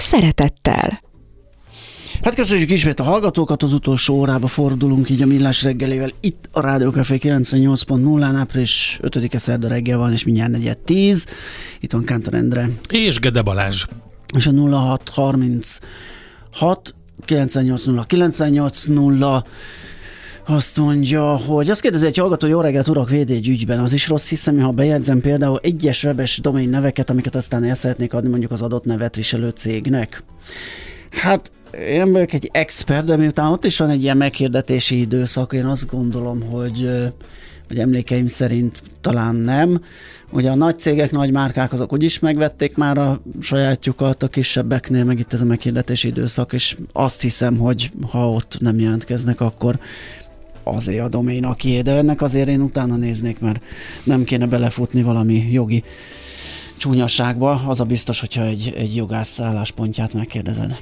szeretettel! Hát köszönjük ismét a hallgatókat, az utolsó órába fordulunk így a Millás reggelével itt a Rádió Kafé 98.0-án, április 5-e szerda reggel van, és mindjárt 4:10. Itt van Kántor Endre. És Gede Balázs. És a 0636 98.0 azt mondja, hogy azt kérdezi egy hallgató, jó reggelt urak, védjegyügyben az is rossz hiszem, ha bejegyzem például egyes webes domain neveket, amiket aztán el szeretnék adni mondjuk az adott nevet viselő cégnek. Hát én vagyok egy expert, de miután ott is van egy ilyen meghirdetési időszak, én azt gondolom, hogy emlékeim szerint talán nem. Ugye a nagy cégek, nagy márkák azok úgyis megvették már a sajátjukat, a kisebbeknél meg itt ez a meghirdetési időszak, és azt hiszem, hogy ha ott nem jelentkeznek, akkor azért a domain a kié, de ennek azért én utána néznék, mert nem kéne belefutni valami jogi csúnyaságba, az a biztos, hogyha egy jogász álláspontját megkérdezed.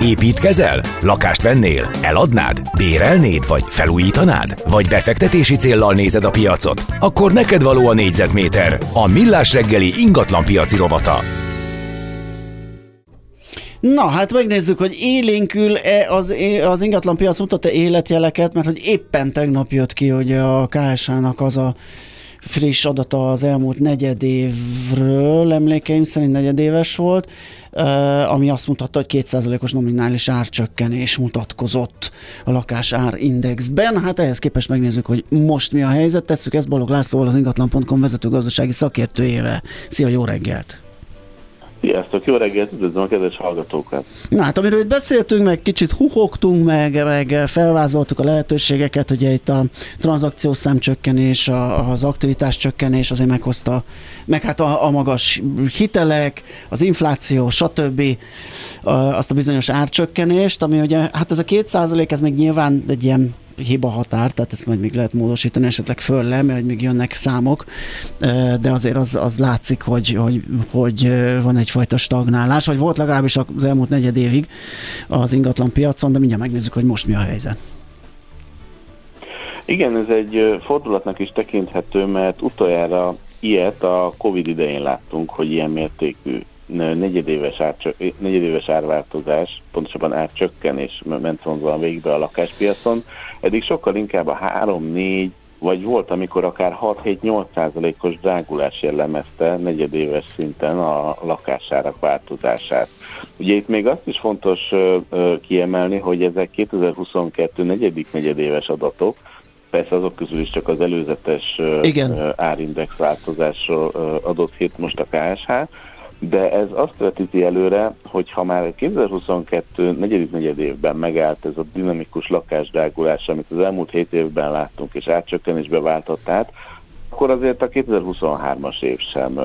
Építkezel? Lakást vennél? Eladnád? Bérelnéd? Vagy felújítanád? Vagy befektetési céllal nézed a piacot? Akkor neked való a négyzetméter, a Millás reggeli ingatlanpiaci rovata. Na, hát megnézzük, hogy élénkül-e az ingatlanpiac, mutat-e életjeleket, mert hogy éppen tegnap jött ki, hogy a KSH-nak az a friss adata az elmúlt negyedévről, emlékeim szerint negyedéves volt, ami azt mutatta, hogy 2%-os nominális árcsökkenés mutatkozott a lakásárindexben. Hát ehhez képest megnézzük, hogy most mi a helyzet. Tesszük ezt Balogh Lászlóval, az ingatlan.com vezető gazdasági szakértőjével. Szia, jó reggelt! Sziasztok, jó reggelt, üdvözlöm a kedves hallgatókat! Na hát, amiről itt beszéltünk, meg kicsit huhogtunk, meg felvázoltuk a lehetőségeket, ugye itt a tranzakciószám csökkenés, az aktivitás csökkenés azért meghozta, meg hát a magas hitelek, az infláció, stb. Azt a bizonyos árcsökkenést, ami ugye, hát ez a 2%, ez még nyilván egy ilyen hiba határ, tehát ezt majd még lehet módosítani esetleg föl le, mert még jönnek számok, de azért az látszik, hogy van egyfajta stagnálás, vagy volt legalábbis az elmúlt negyed évig az ingatlan piacon, de mindjárt megnézzük, hogy most mi a helyzet. Igen, ez egy fordulatnak is tekinthető, mert utoljára ilyet a Covid idején láttunk, hogy ilyen mértékű negyedéves árváltozás, pontosabban árcsökkenés ment vonzóan végbe a lakáspiacon. Eddig sokkal inkább a 3-4, vagy volt, amikor akár 6-7-8%-os drágulás jellemezte negyedéves szinten a lakásárak változását. Ugye itt még azt is fontos kiemelni, hogy ezek 2022 negyedik negyedéves adatok, persze azok közül is csak az előzetes árindex változásról adott hét most a KSH, de ez azt vetíti előre, hogy ha már 2022 negyedik évben megállt ez a dinamikus lakásdrágulás, amit az elmúlt 7 évben láttunk és átcsökkenésbe váltott át, akkor azért a 2023-as év sem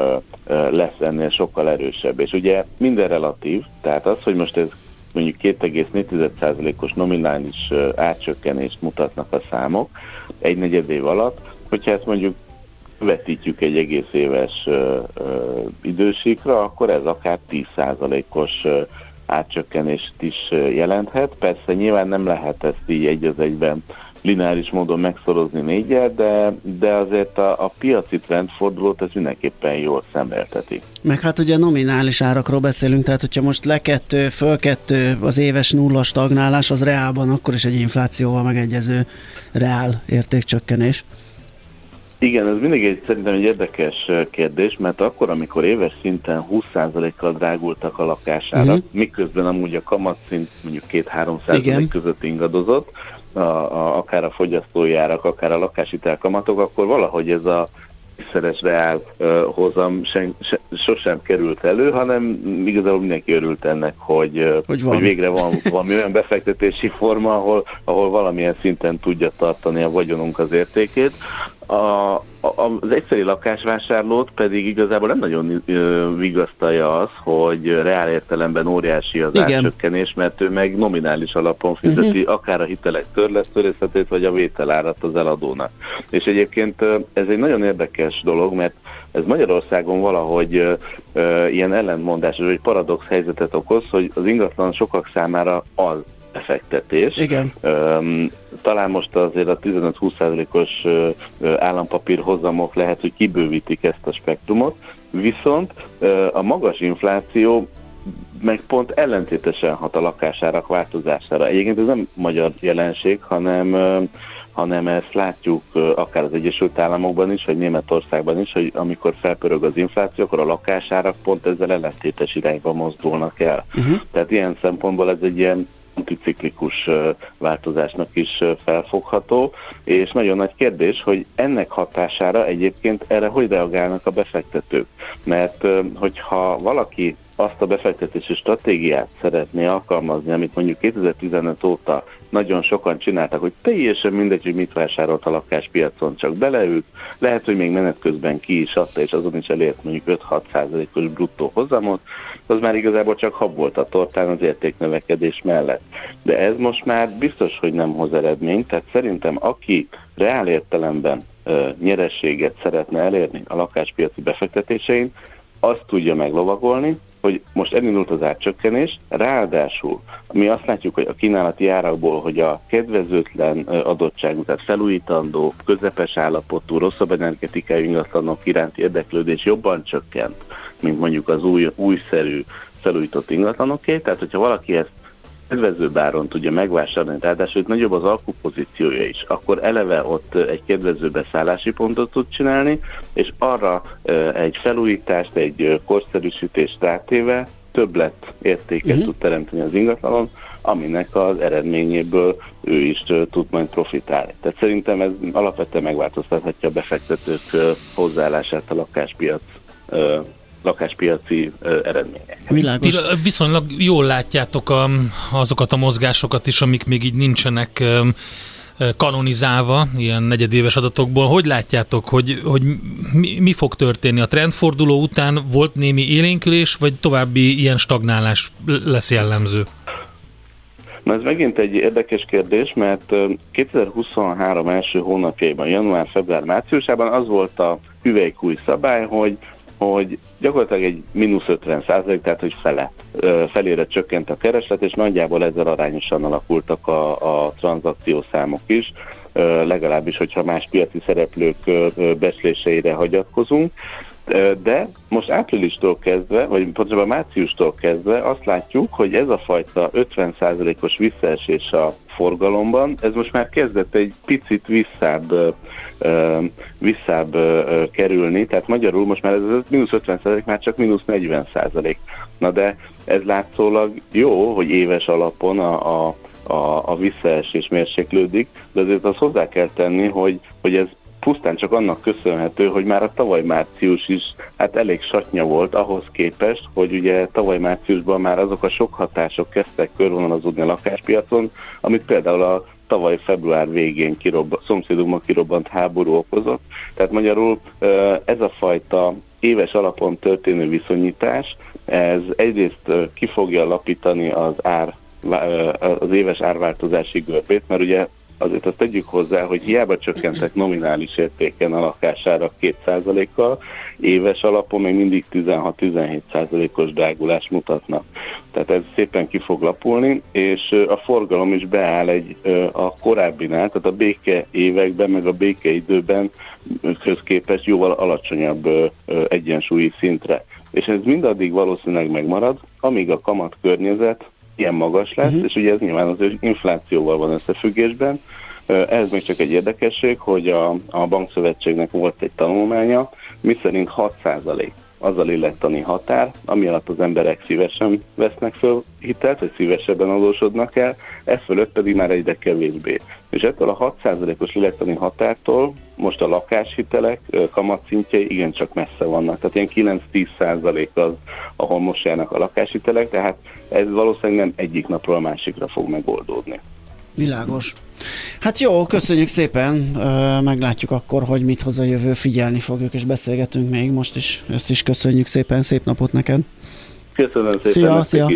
lesz ennél sokkal erősebb. És ugye minden relatív, tehát az, hogy most ez mondjuk 2,4%-os nominális átcsökkenést mutatnak a számok egy negyed év alatt, hogyha ezt mondjuk vetítjük egy egész éves idősíkra, akkor ez akár 10%-os átcsökkenést is jelenthet. Persze nyilván nem lehet ezt így egy az egyben lineáris módon megszorozni 4-jel, de azért a piaci trendfordulót ez mindenképpen jól szemlélteti. Meg hát ugye nominális árakról beszélünk, tehát hogyha most le 2, föl 2 az éves nulla stagnálás, az reálban akkor is egy inflációval megegyező reál értékcsökkenés. Igen, ez mindig szerintem egy érdekes kérdés, mert akkor, amikor éves szinten 20%-kal drágultak a lakásárak, miközben amúgy a kamatszint mondjuk 2-3% között ingadozott, akár a fogyasztói árak, akár a lakáshitel kamatok, akkor valahogy ez a tízszeres reál hozam sosem került elő, hanem igazából mindenki örült ennek, hogy végre van valami olyan befektetési forma, ahol valamilyen szinten tudja tartani a vagyonunk az értékét. Az egyszerű lakásvásárlót pedig igazából nem nagyon vigasztalja az, hogy reál értelemben óriási az árcsökkenés, mert ő meg nominális alapon fizeti akár a hitelek törlesztőrészletét, vagy a vételárat az eladónak. És egyébként ez egy nagyon érdekes dolog, mert ez Magyarországon valahogy ilyen ellentmondásos, vagy paradox helyzetet okoz, hogy az ingatlan sokak számára az befektetés. Igen. Talán most azért a 15-20%-os állampapír hozamok lehet, hogy kibővítik ezt a spektrumot, viszont a magas infláció meg pont ellentétesen hat a lakásárak változására. Egyébként ez nem magyar jelenség, hanem ezt látjuk akár az Egyesült Államokban is, vagy Németországban is, hogy amikor felpörög az infláció, akkor a lakásárak pont ezzel ellentétes irányba mozdulnak el. Uh-huh. Tehát ilyen szempontból ez egy ilyen anticiklikus változásnak is felfogható, és nagyon nagy kérdés, hogy ennek hatására egyébként erre hogy reagálnak a befektetők. Mert hogyha valaki azt a befektetési stratégiát szeretné alkalmazni, amit mondjuk 2015 óta nagyon sokan csináltak, hogy teljesen mindegy, hogy mit vásárolt a lakáspiacon, csak beleült, lehet, hogy még menet közben ki is adta, és azon is elért mondjuk 5-6%-os bruttó hozamot, az már igazából csak hab volt a tortán az értéknövekedés mellett. De ez most már biztos, hogy nem hoz eredményt, tehát szerintem aki reál értelemben nyerességet szeretne elérni a lakáspiaci befektetésein, azt tudja meglovagolni, hogy most elindult az árcsökkenés, ráadásul mi azt látjuk, hogy a kínálati árakból, hogy a kedvezőtlen adottságú, tehát felújítandó, közepes állapotú, rosszabb energetikai ingatlanok iránti érdeklődés jobban csökkent, mint mondjuk az újszerű felújított ingatlanoké, tehát hogyha valaki ezt kedvezőbb áron tudja megvásárolni, ráadásul itt nagyobb az alkupozíciója is, akkor eleve ott egy kedvező beszállási pontot tud csinálni, és arra egy felújítást, egy korszerűsítést rátéve többlet értéket tud teremteni az ingatlanon, aminek az eredményéből ő is tud majd profitálni. Tehát szerintem ez alapvetően megváltoztathatja a befektetők hozzáállását a lakáspiaci eredmények. Világos. Viszonylag jól látjátok azokat a mozgásokat is, amik még így nincsenek kanonizálva, ilyen negyedéves adatokból. Hogy látjátok, hogy mi fog történni? A trendforduló után volt némi élénkülés, vagy további ilyen stagnálás lesz jellemző? Na ez megint egy érdekes kérdés, mert 2023 első hónapjaiban, január, február, márciusában az volt a hüvelykúj szabály, hogy gyakorlatilag egy -50%, tehát hogy felére csökkent a kereslet, és nagyjából ezzel arányosan alakultak a tranzakciószámok is, legalábbis, hogyha más piaci szereplők beszéléseire hagyatkozunk. De most áprilistól kezdve, vagy pontosabban márciustól kezdve azt látjuk, hogy ez a fajta 50%-os visszaesés a forgalomban, ez most már kezdett egy picit visszább kerülni, tehát magyarul most már ez a -50% már csak -40%. Na de ez látszólag jó, hogy éves alapon a visszaesés mérséklődik, de azért azt hozzá kell tenni, hogy ez pusztán csak annak köszönhető, hogy már a tavaly március is hát elég satnya volt ahhoz képest, hogy ugye tavaly márciusban már azok a sok hatások kezdtek körvonalazódni a lakáspiacon, amit például a tavaly február végén szomszédunkban kirobbant háború okozott. Tehát magyarul ez a fajta éves alapon történő viszonyítás, ez egyrészt ki fogja lapítani az éves árváltozási görbét, mert ugye azért azt tegyük hozzá, hogy hiába csökkentek nominális értéken a lakásárak 2%-kal, éves alapon még mindig 16-17%-os drágulást mutatnak. Tehát ez szépen ki fog lapulni, és a forgalom is beáll a korábbinál, tehát a béke években, meg a békeidőben közképest jóval alacsonyabb egyensúlyi szintre. És ez mindaddig valószínűleg megmarad, amíg a kamat környezet ilyen magas lesz, és ugye ez nyilván az inflációval van összefüggésben. Ez még csak egy érdekesség, hogy a Bankszövetségnek volt egy tanulmánya, miszerint 6% az a lélektani határ, ami alatt az emberek szívesen vesznek föl hitelt, vagy szívesebben adósodnak el, ez fölött pedig már egyre kevésbé. És ettől a 6%-os lélektani határtól most a lakáshitelek kamatszintjei igencsak messze vannak. Tehát ilyen 9-10% az, ahol most járnak a lakáshitelek, tehát ez valószínűleg nem egyik napról a másikra fog megoldódni. Világos. Hát jó, köszönjük szépen, meglátjuk akkor, hogy mit hoz a jövő, figyelni fogjuk, és beszélgetünk még most is, ezt is köszönjük szépen, szép napot neked. Köszönöm szépen, szia.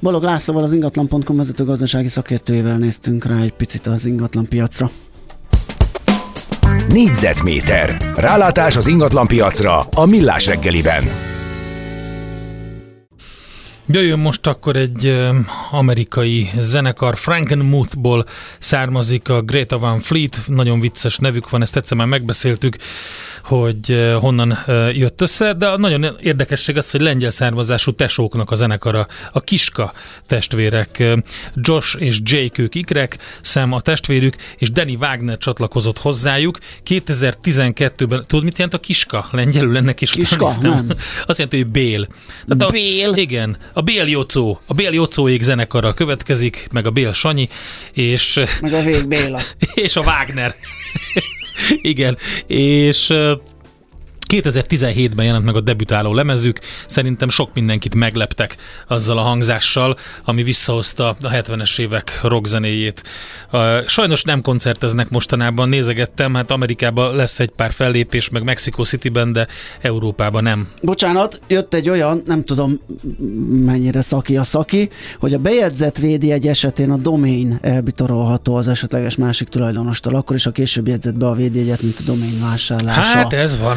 Balogh Lászlóval, az ingatlan.com vezető gazdasági szakértőjével néztünk rá egy picit az ingatlan piacra. Négyzetméter. Rálátás az ingatlan piacra a Millás reggeliben. Jöjjön most akkor egy amerikai zenekar, Frankenmuthból származik a Greta Van Fleet, nagyon vicces nevük van, ezt egyszer már megbeszéltük, hogy honnan jött össze, de nagyon érdekesség az, hogy lengyel származású tesóknak a zenekara, a Kiska testvérek, Josh és Jake, ők ikrek, Sam a testvérük, és Danny Wagner csatlakozott hozzájuk 2012-ben. Tudod, mit jelent a Kiska? Lengyelül ennek is Kiska? Nem. Azt jelenti, hogy bél. Tehát bél? Igen. A Bél Jocóék zenekara következik, meg a Bél Sanyi, és... meg a Vég Béla. És a Wagner. Igen, és 2017-ben jelent meg a debütáló lemezük, szerintem sok mindenkit megleptek azzal a hangzással, ami visszahozta a 70-es évek rockzenéjét. Sajnos nem koncerteznek mostanában, nézegettem, hát Amerikában lesz egy pár fellépés, meg Mexico Cityben, de Európában nem. Bocsánat, jött egy olyan, nem tudom mennyire szaki a szaki, hogy a bejegyzett védjegy esetén a domain elbitorolható az esetleges másik tulajdonostól, akkor is a később jegyzett be a védjegyet, mint a domain vásárlása. Hát ez van.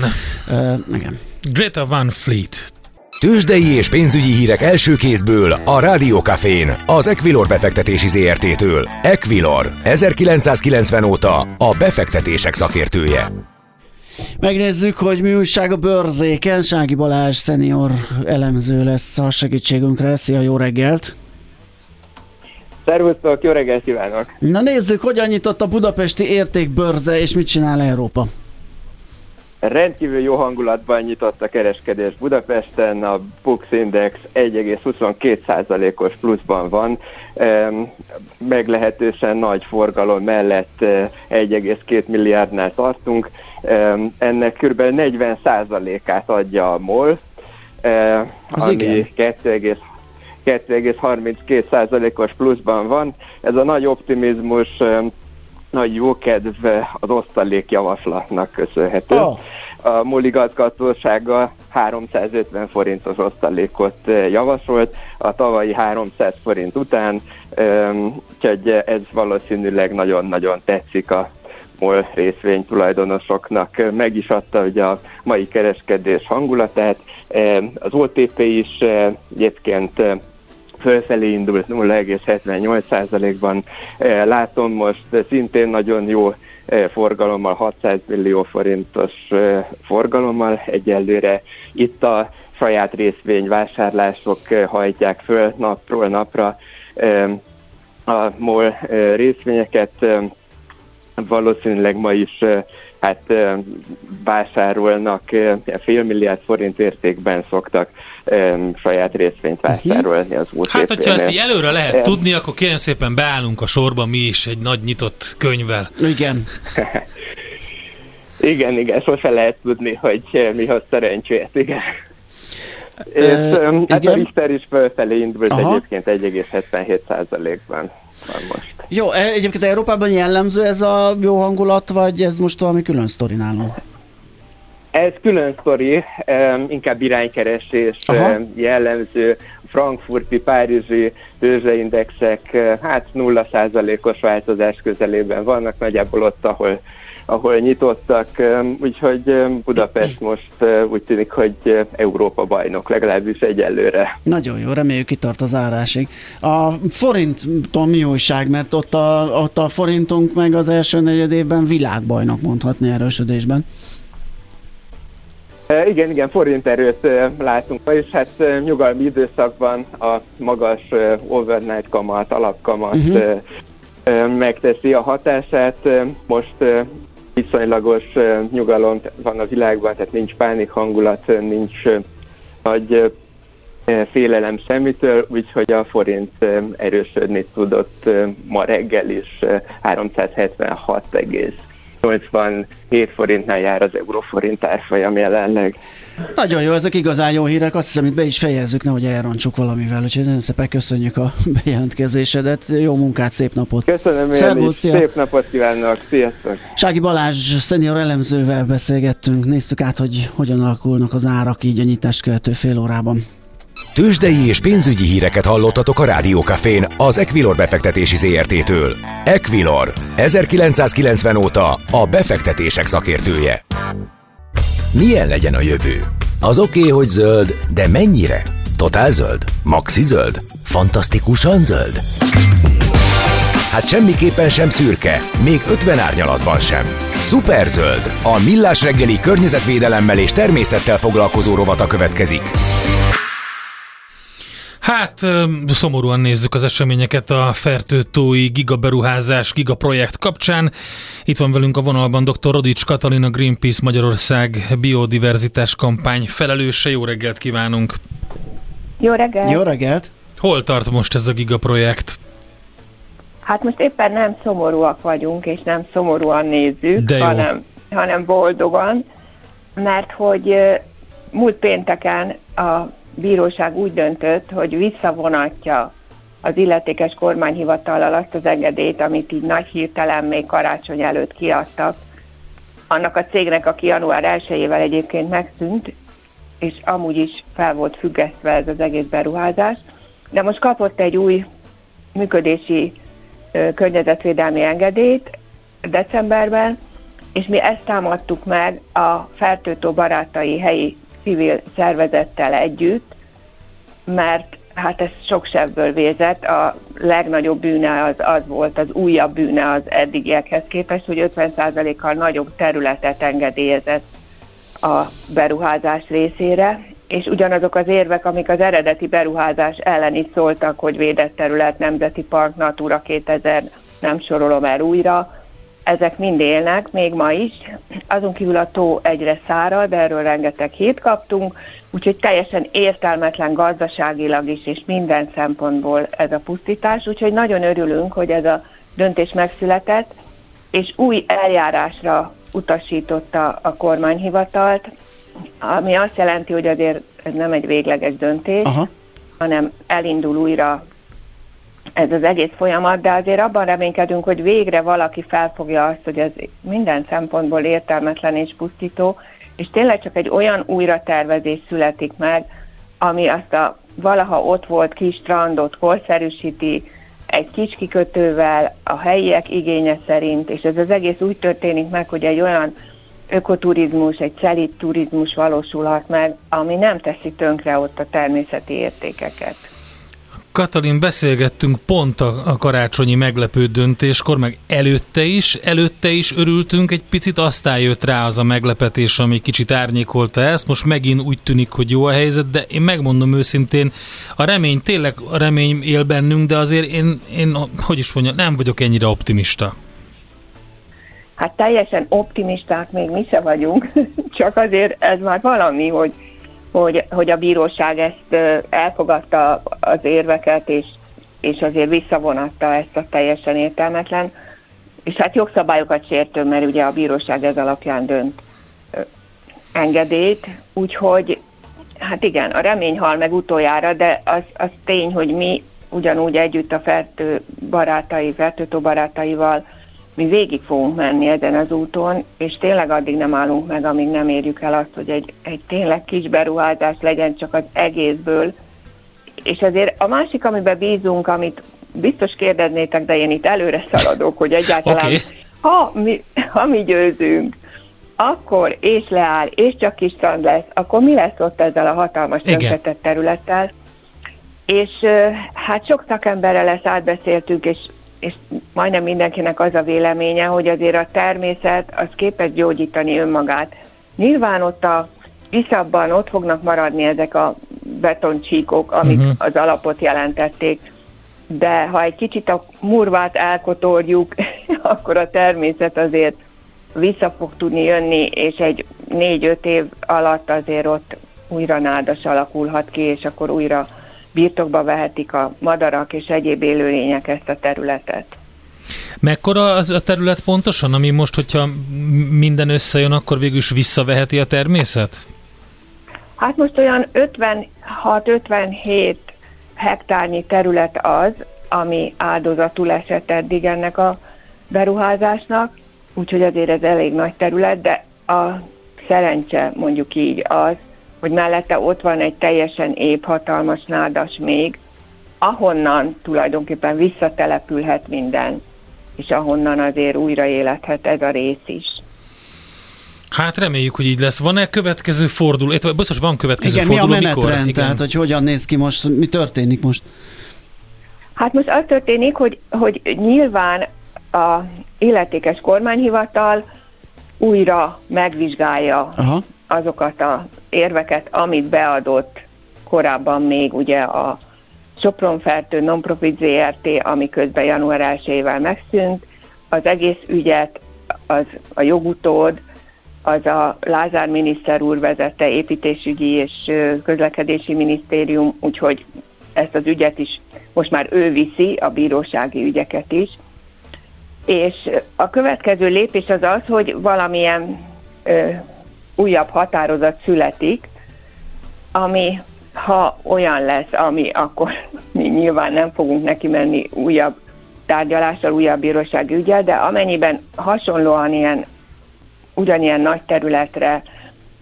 Igen. Greta Van Fleet. Tőzsdei és pénzügyi hírek első kézből a Rádió Cafén, az Equilor befektetési ZRT-től. Equilor 1990 óta a befektetések szakértője. Megnézzük, hogy mi újság a börzéken. Sági Balázs szenior elemző lesz a segítségünkre. Szia, jó reggelt! Szervusztok, jó reggelt kívánok! Na nézzük, hogyan nyitott a budapesti értékbörze és mit csinál Európa? Rendkívül jó hangulatban nyitott a kereskedés Budapesten, a Bux Index 1,22%-os pluszban van, meglehetősen nagy forgalom mellett 1,2 milliárdnál tartunk, ennek kb. 40%-át adja a MOL, ami 2,32%-os pluszban van. Ez a nagy optimizmus, nagy jókedv az osztalék javaslatnak köszönhető. Oh. A MOL igazgatósága 350 forintos osztalékot javasolt, a tavalyi 300 forint után, úgyhogy ez valószínűleg nagyon-nagyon tetszik a MOL részvénytulajdonosoknak. Meg is adta ugye a mai kereskedés hangulatát. Az OTP is egyébként fölfelé indult 0,78%-ban. Látom most szintén nagyon jó forgalommal, 600 millió forintos forgalommal egyelőre. Itt a saját részvényvásárlások hajtják föl napról napra a MOL részvényeket. Valószínűleg ma is hát vásárolnak, fél milliárd forint értékben szoktak saját részvényt vásárolni az OTP-nél. Hát, hogyha ezt így előre lehet tudni, akkor kérem szépen beállunk a sorba mi is egy nagy nyitott könyvvel. Igen. igen, sose lehet tudni, hogy mi az szerencsét, igen. És hát a Richter is fölfelé indult egyébként 1,77%-ban. Most. Jó, egyébként Európában jellemző ez a jó hangulat, vagy ez most valami külön sztori nálunk? Ez külön sztori, inkább iránykeresés jellemző. Frankfurti, párizsi tőzsdeindexek hát 0%-os változás közelében vannak, nagyjából ott, ahol nyitottak, úgyhogy Budapest most úgy tűnik, hogy Európa bajnok, legalábbis egyelőre. Nagyon jó, reméljük kitart az árásig. A forinton mi újság, mert ott a forintunk meg az első negyed évben világbajnok mondhatni erősödésben. Igen, forint erőt látunk, és hát nyugalmi időszakban a magas overnight kamat, alapkamat megteszi a hatását. Most viszonylagos nyugalom van a világban, tehát nincs pánik hangulat, nincs nagy félelem semmitől, úgyhogy a forint erősödni tudott ma reggel is 376,8 87 forintnál jár az euróforint árfolyam jelenleg. Nagyon jó, ezek igazán jó hírek, azt hiszem, itt be is fejezzük, nehogy elrontsuk valamivel, úgyhogy nagyon szépen köszönjük a bejelentkezésedet, jó munkát, szép napot! Köszönöm én is, szép napot kívánok, sziasztok! Sági Balázs szenior elemzővel beszélgettünk, néztük át, hogy hogyan alakulnak az árak így a nyitást követő fél órában. Tőzsdei és pénzügyi híreket hallottatok a Rádió Cafén az Equilor befektetési ZRT-től. Equilor 1990 óta a befektetések szakértője. Milyen legyen a jövő? Az oké, hogy zöld, de mennyire? Totál zöld? Maxi zöld? Fantasztikusan zöld? Hát semmiképpen sem szürke, még 50 árnyalatban sem. Szuperzöld, a millás reggeli környezetvédelemmel és természettel foglalkozó rovata következik. Hát szomorúan nézzük az eseményeket a Fertő tói gigaberuházás, gigaprojekt kapcsán. Itt van velünk a vonalban Dr. Rodics Katalin, a Greenpeace Magyarország biodiverzitás kampány felelőse. Jó reggelt kívánunk! Jó reggelt! Jó reggelt! Hol tart most ez a gigaprojekt? Hát most éppen nem szomorúak vagyunk, és nem szomorúan nézzük, hanem boldogan, mert hogy múlt pénteken a bíróság úgy döntött, hogy visszavonatja az illetékes kormányhivatallal azt az engedélyt, amit így nagy hirtelen még karácsony előtt kiadtak. Annak a cégnek, aki január 1-ével egyébként megszűnt, és amúgy is fel volt függesztve ez az egész beruházás, de most kapott egy új működési környezetvédelmi engedélyt decemberben, és mi ezt támadtuk meg a Fertő tó barátai helyi civil szervezettel együtt, mert hát ez sok sebből vézett, a legnagyobb bűne az volt, az újabb bűne az eddigiekhez képest, hogy 50%-kal nagyobb területet engedélyezett a beruházás részére, és ugyanazok az érvek, amik az eredeti beruházás ellen is szóltak, hogy védett terület, nemzeti park, Natura 2000, nem sorolom el újra, ezek mind élnek, még ma is. Azon kívül a tó egyre száraz, de erről rengeteg hírt kaptunk, úgyhogy teljesen értelmetlen gazdaságilag is, és minden szempontból ez a pusztítás. Úgyhogy nagyon örülünk, hogy ez a döntés megszületett, és új eljárásra utasította a kormányhivatalt, ami azt jelenti, hogy azért ez nem egy végleges döntés, hanem elindul újra ez az egész folyamat, de azért abban reménykedünk, hogy végre valaki felfogja azt, hogy ez minden szempontból értelmetlen és pusztító, és tényleg csak egy olyan újratervezés születik meg, ami azt a valaha ott volt kis strandot korszerűsíti, egy kis kikötővel, a helyiek igénye szerint, és ez az egész úgy történik meg, hogy egy olyan ökoturizmus, egy szelíd turizmus valósulhat meg, ami nem teszi tönkre ott a természeti értékeket. Katalin, beszélgettünk pont a karácsonyi meglepő döntéskor, meg előtte is örültünk egy picit, aztán jött rá az a meglepetés, ami kicsit árnyékolta ezt, most megint úgy tűnik, hogy jó a helyzet, de én megmondom őszintén, a remény él bennünk, de azért én hogy is mondjam, nem vagyok ennyire optimista. Hát teljesen optimisták még mi se vagyunk, csak azért ez már valami, hogy a bíróság ezt elfogadta az érveket, és azért visszavonatta ezt a teljesen értelmetlen, és hát jogszabályokat sértő, mert ugye a bíróság ez alapján dönt engedélyt, úgyhogy hát igen, a remény hal meg utoljára, de az tény, hogy mi ugyanúgy együtt a Fertő tó barátaival mi végig fogunk menni ezen az úton, és tényleg addig nem állunk meg, amíg nem érjük el azt, hogy egy tényleg kis beruházás legyen csak az egészből. És azért a másik, amiben bízunk, amit biztos kérdeznétek, de én itt előre szaladok, hogy egyáltalán ha mi győzünk, akkor és leáll, és csak kis strand lesz, akkor mi lesz ott ezzel a hatalmas tönkretett területtel? És hát sok szakemberrel lesz átbeszéltünk, és majdnem mindenkinek az a véleménye, hogy azért a természet az képes gyógyítani önmagát. Nyilván ott a iszapban ott fognak maradni ezek a betoncsíkok, amik az alapot jelentették, de ha egy kicsit a murvát elkotorjuk, akkor a természet azért vissza fog tudni jönni, és egy 4-5 év alatt azért ott újra nádas alakulhat ki, és akkor újra birtokba vehetik a madarak és egyéb élőlények ezt a területet. Mekkora az a terület pontosan, ami most, hogyha minden összejön, akkor végül is visszaveheti a természet? Hát most olyan 56-57 hektárnyi terület az, ami áldozatul esett eddig ennek a beruházásnak, úgyhogy azért ez elég nagy terület, de a szerencse mondjuk így az, hogy mellette ott van egy teljesen épp hatalmas nádas még, ahonnan tulajdonképpen visszatelepülhet minden, és ahonnan azért újraéledhet ez a rész is. Hát reméljük, hogy így lesz. Van-e következő forduló? Biztos van következő forduló, mikor? Igen, mi a menetrend, tehát hogy hogyan néz ki most, mi történik most? Hát most az történik, hogy nyilván a illetékes kormányhivatal újra megvizsgálja Aha. azokat az érveket, amit beadott korábban még ugye a Sopronfertő non-profit ZRT, ami közben január 1-ével megszűnt. Az egész ügyet az a jogutód, az a Lázár miniszter úr vezette építésügyi és közlekedési minisztérium, úgyhogy ezt az ügyet is most már ő viszi, a bírósági ügyeket is. És a következő lépés az az, hogy valamilyen újabb határozat születik, ami ha olyan lesz, ami akkor mi nyilván nem fogunk neki menni újabb tárgyalással, újabb bírósági ügyel, de amennyiben hasonlóan ugyanilyen nagy területre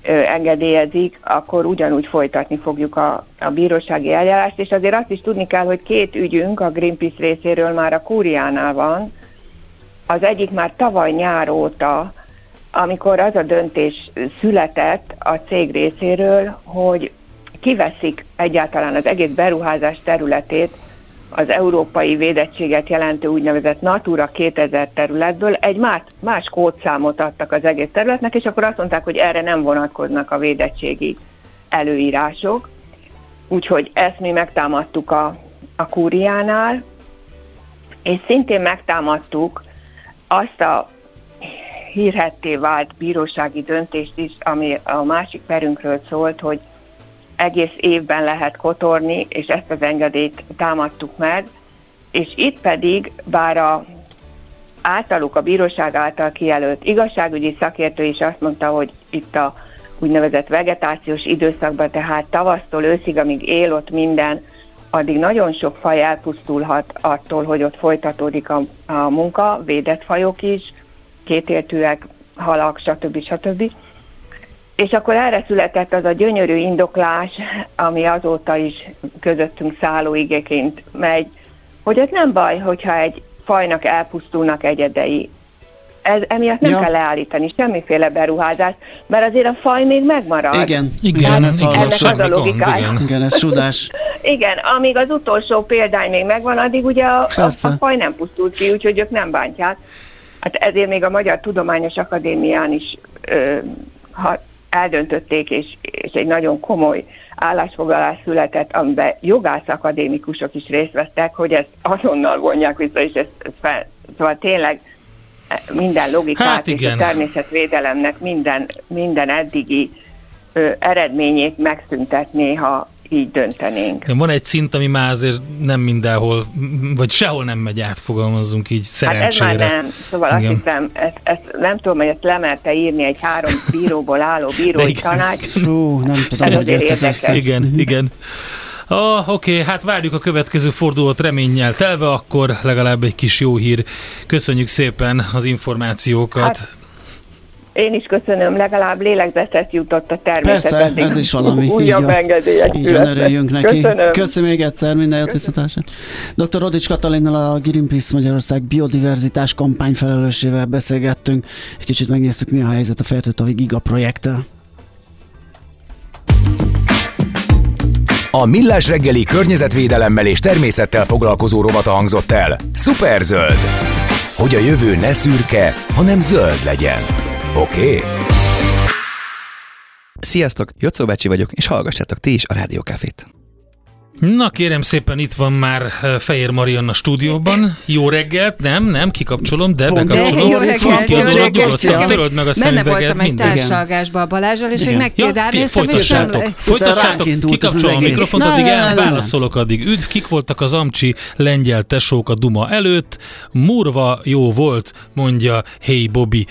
engedélyezik, akkor ugyanúgy folytatni fogjuk a bírósági eljárást, és azért azt is tudni kell, hogy két ügyünk a Greenpeace részéről már a kúriánál van. Az egyik már tavaly nyár óta, amikor az a döntés született a cég részéről, hogy kiveszik egyáltalán az egész beruházás területét az európai védettséget jelentő úgynevezett Natura 2000 területből, egy más kódszámot adtak az egész területnek, és akkor azt mondták, hogy erre nem vonatkoznak a védettségi előírások. Úgyhogy ezt mi megtámadtuk a kúriánál, és szintén megtámadtuk azt a hírhetté vált bírósági döntést is, ami a másik perünkről szólt, hogy egész évben lehet kotorni, és ezt az engedélyt támadtuk meg, és itt pedig, bár általuk a bíróság által kijelölt igazságügyi szakértő is azt mondta, hogy itt a úgynevezett vegetációs időszakban, tehát tavasztól őszig, amíg él ott minden, addig nagyon sok faj elpusztulhat attól, hogy ott folytatódik a munka, védett fajok is, kétéltűek, halak, stb. Stb. És akkor erre született az a gyönyörű indoklás, ami azóta is közöttünk szállóigeként megy, hogy ez nem baj, hogyha egy fajnak elpusztulnak egyedei. Emiatt nem kell leállítani semmiféle beruházást, mert azért a faj még megmarad. Igen, ez a logikája. Igen, ez csodás. Igen, amíg az utolsó példány még megvan, addig ugye a faj nem pusztult ki, úgyhogy ők nem bántják. Hát ezért még a Magyar Tudományos Akadémián is eldöntötték, és egy nagyon komoly állásfoglalás született, amiben jogász akadémikusok is részt vettek, hogy ezt azonnal vonják vissza, és ez fel. Szóval tényleg minden logikát és a természetvédelemnek minden eddigi eredményét megszüntetné, ha így döntenénk. Van egy szint, ami már azért nem mindenhol, vagy sehol nem megy át, fogalmazzunk így, szerencsére. Hát ez már nem. Szóval igen. Azt hiszem, ezt nem tudom, hogy ezt lemerte írni egy 3 bíróból álló bírói tanács. Nem tudom, ez azért érdekes. Igen. Oké, hát várjuk a következő fordulót reménnyel telve, akkor legalább egy kis jó hír. Köszönjük szépen az információkat. Hát, én is köszönöm, legalább lélegzetet jutott a természetben. Persze, ez is valami. Újabb engedélyek születnek. Neki. Köszönöm. Köszönöm még egyszer, minden jót visszatását. Dr. Rodics Katalinnal, a Greenpeace Magyarország biodiverzitás kampányfelelősével beszélgettünk. Egy kicsit megnéztük, mi a helyzet a Fertő tavi gigaprojekttel. A Millás reggeli környezetvédelemmel és természettel foglalkozó rovata hangzott el. Szuper zöld! Hogy a jövő ne szürke, hanem zöld legyen. Oké? Sziasztok, Jocó bácsi vagyok, és hallgassátok ti is a Rádió Kafét. Na kérem szépen, itt van már Fehér Marianna stúdióban. Jó reggelt, nem, kikapcsolom, de bekapcsolom. Jó reggelt, jó reggelt. Töröld meg a szemüveget. Benne voltam egy társalgásba a Balázsral, és én megkérdálnéztem. Folytassátok, kikapcsolom a mikrofont, addig elválaszolok addig. Üdv, kik voltak az amcsi lengyel tesók a Duma előtt? Murva jó volt, mondja Hey Bobby.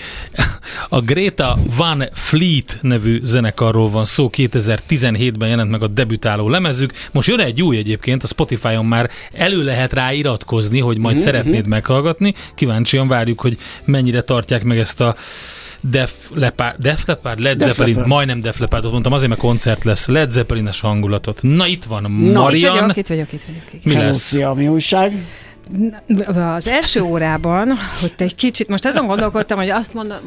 A Greta Van Fleet nevű zenekarról van szó, 2017-ben jelent meg a debütáló lemezük. Most jön egy új egyébként, a Spotify-on már elő lehet rá iratkozni, hogy majd szeretnéd meghallgatni. Kíváncsian várjuk, hogy mennyire tartják meg ezt a Led Zeppelin. Majdnem Def Leppardot mondtam, azért, mert koncert lesz. Led Zeppelines hangulatot. Na, itt van Marian. Itt vagyok. Mi lesz? Szia, mi újság? Az első órában, hogy egy kicsit, most azon gondolkodtam, hogy azt mondom,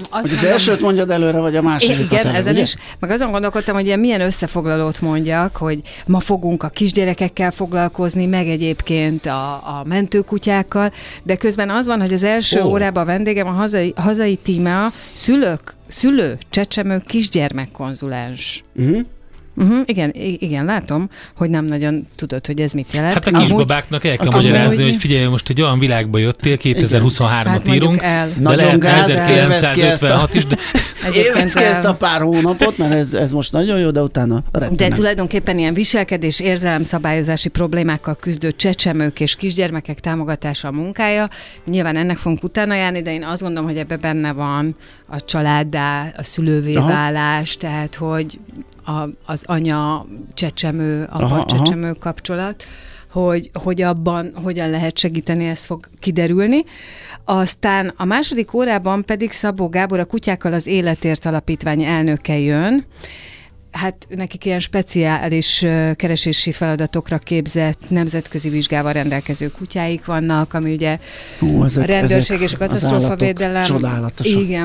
elsőt mondjad előre, vagy a másodikat előre. Igen, ezen is. Meg azon gondolkodtam, hogy ilyen milyen összefoglalót mondjak, hogy ma fogunk a kisgyerekekkel foglalkozni, meg egyébként a mentőkutyákkal, de közben az van, hogy az első órában a vendégem a hazai Tímea szülő-csecsemő kisgyermekkonzulens. Igen, látom, hogy nem nagyon tudod, hogy ez mit jelent. Hát a kisbabáknak el kell magyarázni, hogy figyelj, most egy olyan világba jöttél, 2023-at írunk, de lehetne 1956 is. Évezd ki ezt a pár hónapot, mert ez most nagyon jó, de utána rettenek. De tulajdonképpen ilyen viselkedés, érzelemszabályozási problémákkal küzdő csecsemők és kisgyermekek támogatása a munkája. Nyilván ennek fogunk utána járni, de én azt gondolom, hogy ebben benne van a családdá, a szülővé válás, tehát hogy az anya-csecsemő, apa-csecsemő kapcsolat, hogy abban hogyan lehet segíteni, ez fog kiderülni. Aztán a második órában pedig Szabó Gábor, a Kutyákkal az Életért Alapítvány elnöke jön. Hát nekik ilyen speciális keresési feladatokra képzett, nemzetközi vizsgával rendelkező kutyáik vannak, ami ugye a rendőrség és a katasztrófavédelem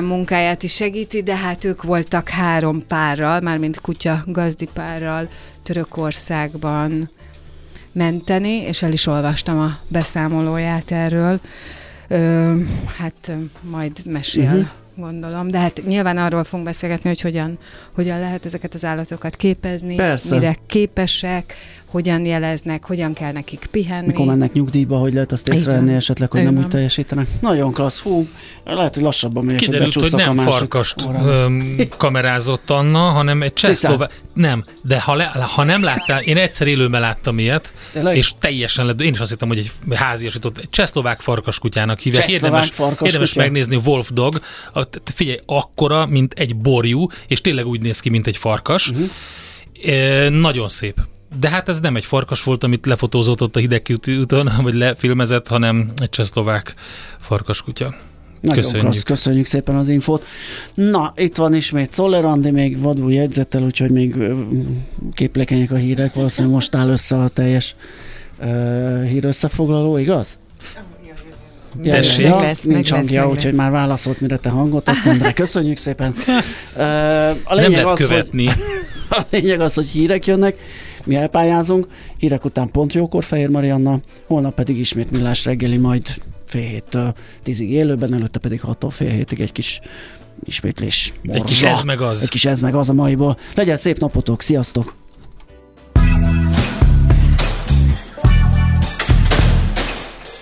munkáját is segíti, de hát ők voltak 3 párral, mármint kutya gazdi párral Törökországban menteni, és el is olvastam a beszámolóját erről. Hát majd mesél. Gondolom, de hát nyilván arról fogunk beszélgetni, hogy hogyan lehet ezeket az állatokat képezni, mire képesek, hogyan jeleznek, hogyan kell nekik pihenni. Mikor mennek nyugdíjba, hogy lehet azt észrevenni esetleg, hogy nem úgy teljesítenek. Nagyon klassz, lehet, hogy lassabban megyek, hogy becsúszok a másik. Kiderült, hogy nem farkast kamerázott Anna, hanem egy csehszlovák. Nem, de ha nem láttál, én egyszer élőben láttam ilyet, és teljesen én is azt hittem, hogy egy háziasított, egy csehszlovák farkaskutyának hívják. Érdemes megnézni, Wolf Dog. Figyelj, akkora, mint egy borjú, és tényleg úgy néz ki, mint egy farkas. Nagyon szép. De hát ez nem egy farkas volt, amit lefotózott ott a Hidegkúti úton, vagy lefilmezett, hanem egy csehszlovák farkaskutya. Köszönjük szépen az infót. Na, itt van ismét Szoller Andi, még vadul jegyzettel, úgyhogy még képlékenyek a hírek, valószínűleg most áll össze a teljes hírösszefoglaló, igaz? Tessék. Nincs hangja, úgyhogy már válaszolt, mire te hangot adsz, Endre. Köszönjük szépen. Nem lehet követni. A lényeg az, hogy hírek jönnek, mi elpályázunk, hírek után pont jókor Fehér Marianna, holnap pedig ismét Millás reggeli, majd fél 7-10-ig élőben, előtte pedig 6-tól fél 7-ig egy kis ismétlés. Morza. Egy kis ez meg az. Egy kis ez meg az a maiból. Legyen szép napotok, sziasztok!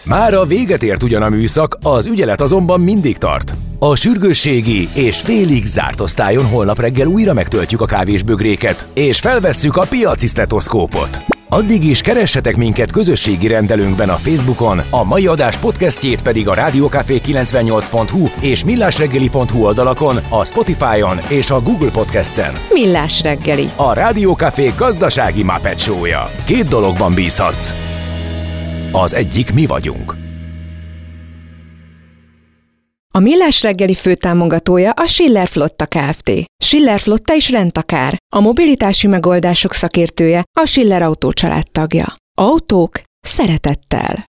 Már a véget ért ugyan a műszak, az ügyelet azonban mindig tart. A sürgősségi és félig zárt osztályon holnap reggel újra megtöltjük a kávésbögréket, és felvesszük a piaci sztetoszkópot. Addig is keressetek minket közösségi rendelőnkben a Facebookon, a mai adás podcastjét pedig a Rádió Kafé 98.0 és millásreggeli.hu oldalakon, a Spotify-on és a Google Podcasten. Millás reggeli. A Rádió Kafé gazdasági Muppet Show-ja. 2 dologban bízhatsz. Az egyik mi vagyunk. A Millás reggeli főtámogatója a Schiller Flotta Kft. Schiller Flotta is rendtakár, a mobilitási megoldások szakértője, a Schiller Autó család tagja. Autók szeretettel.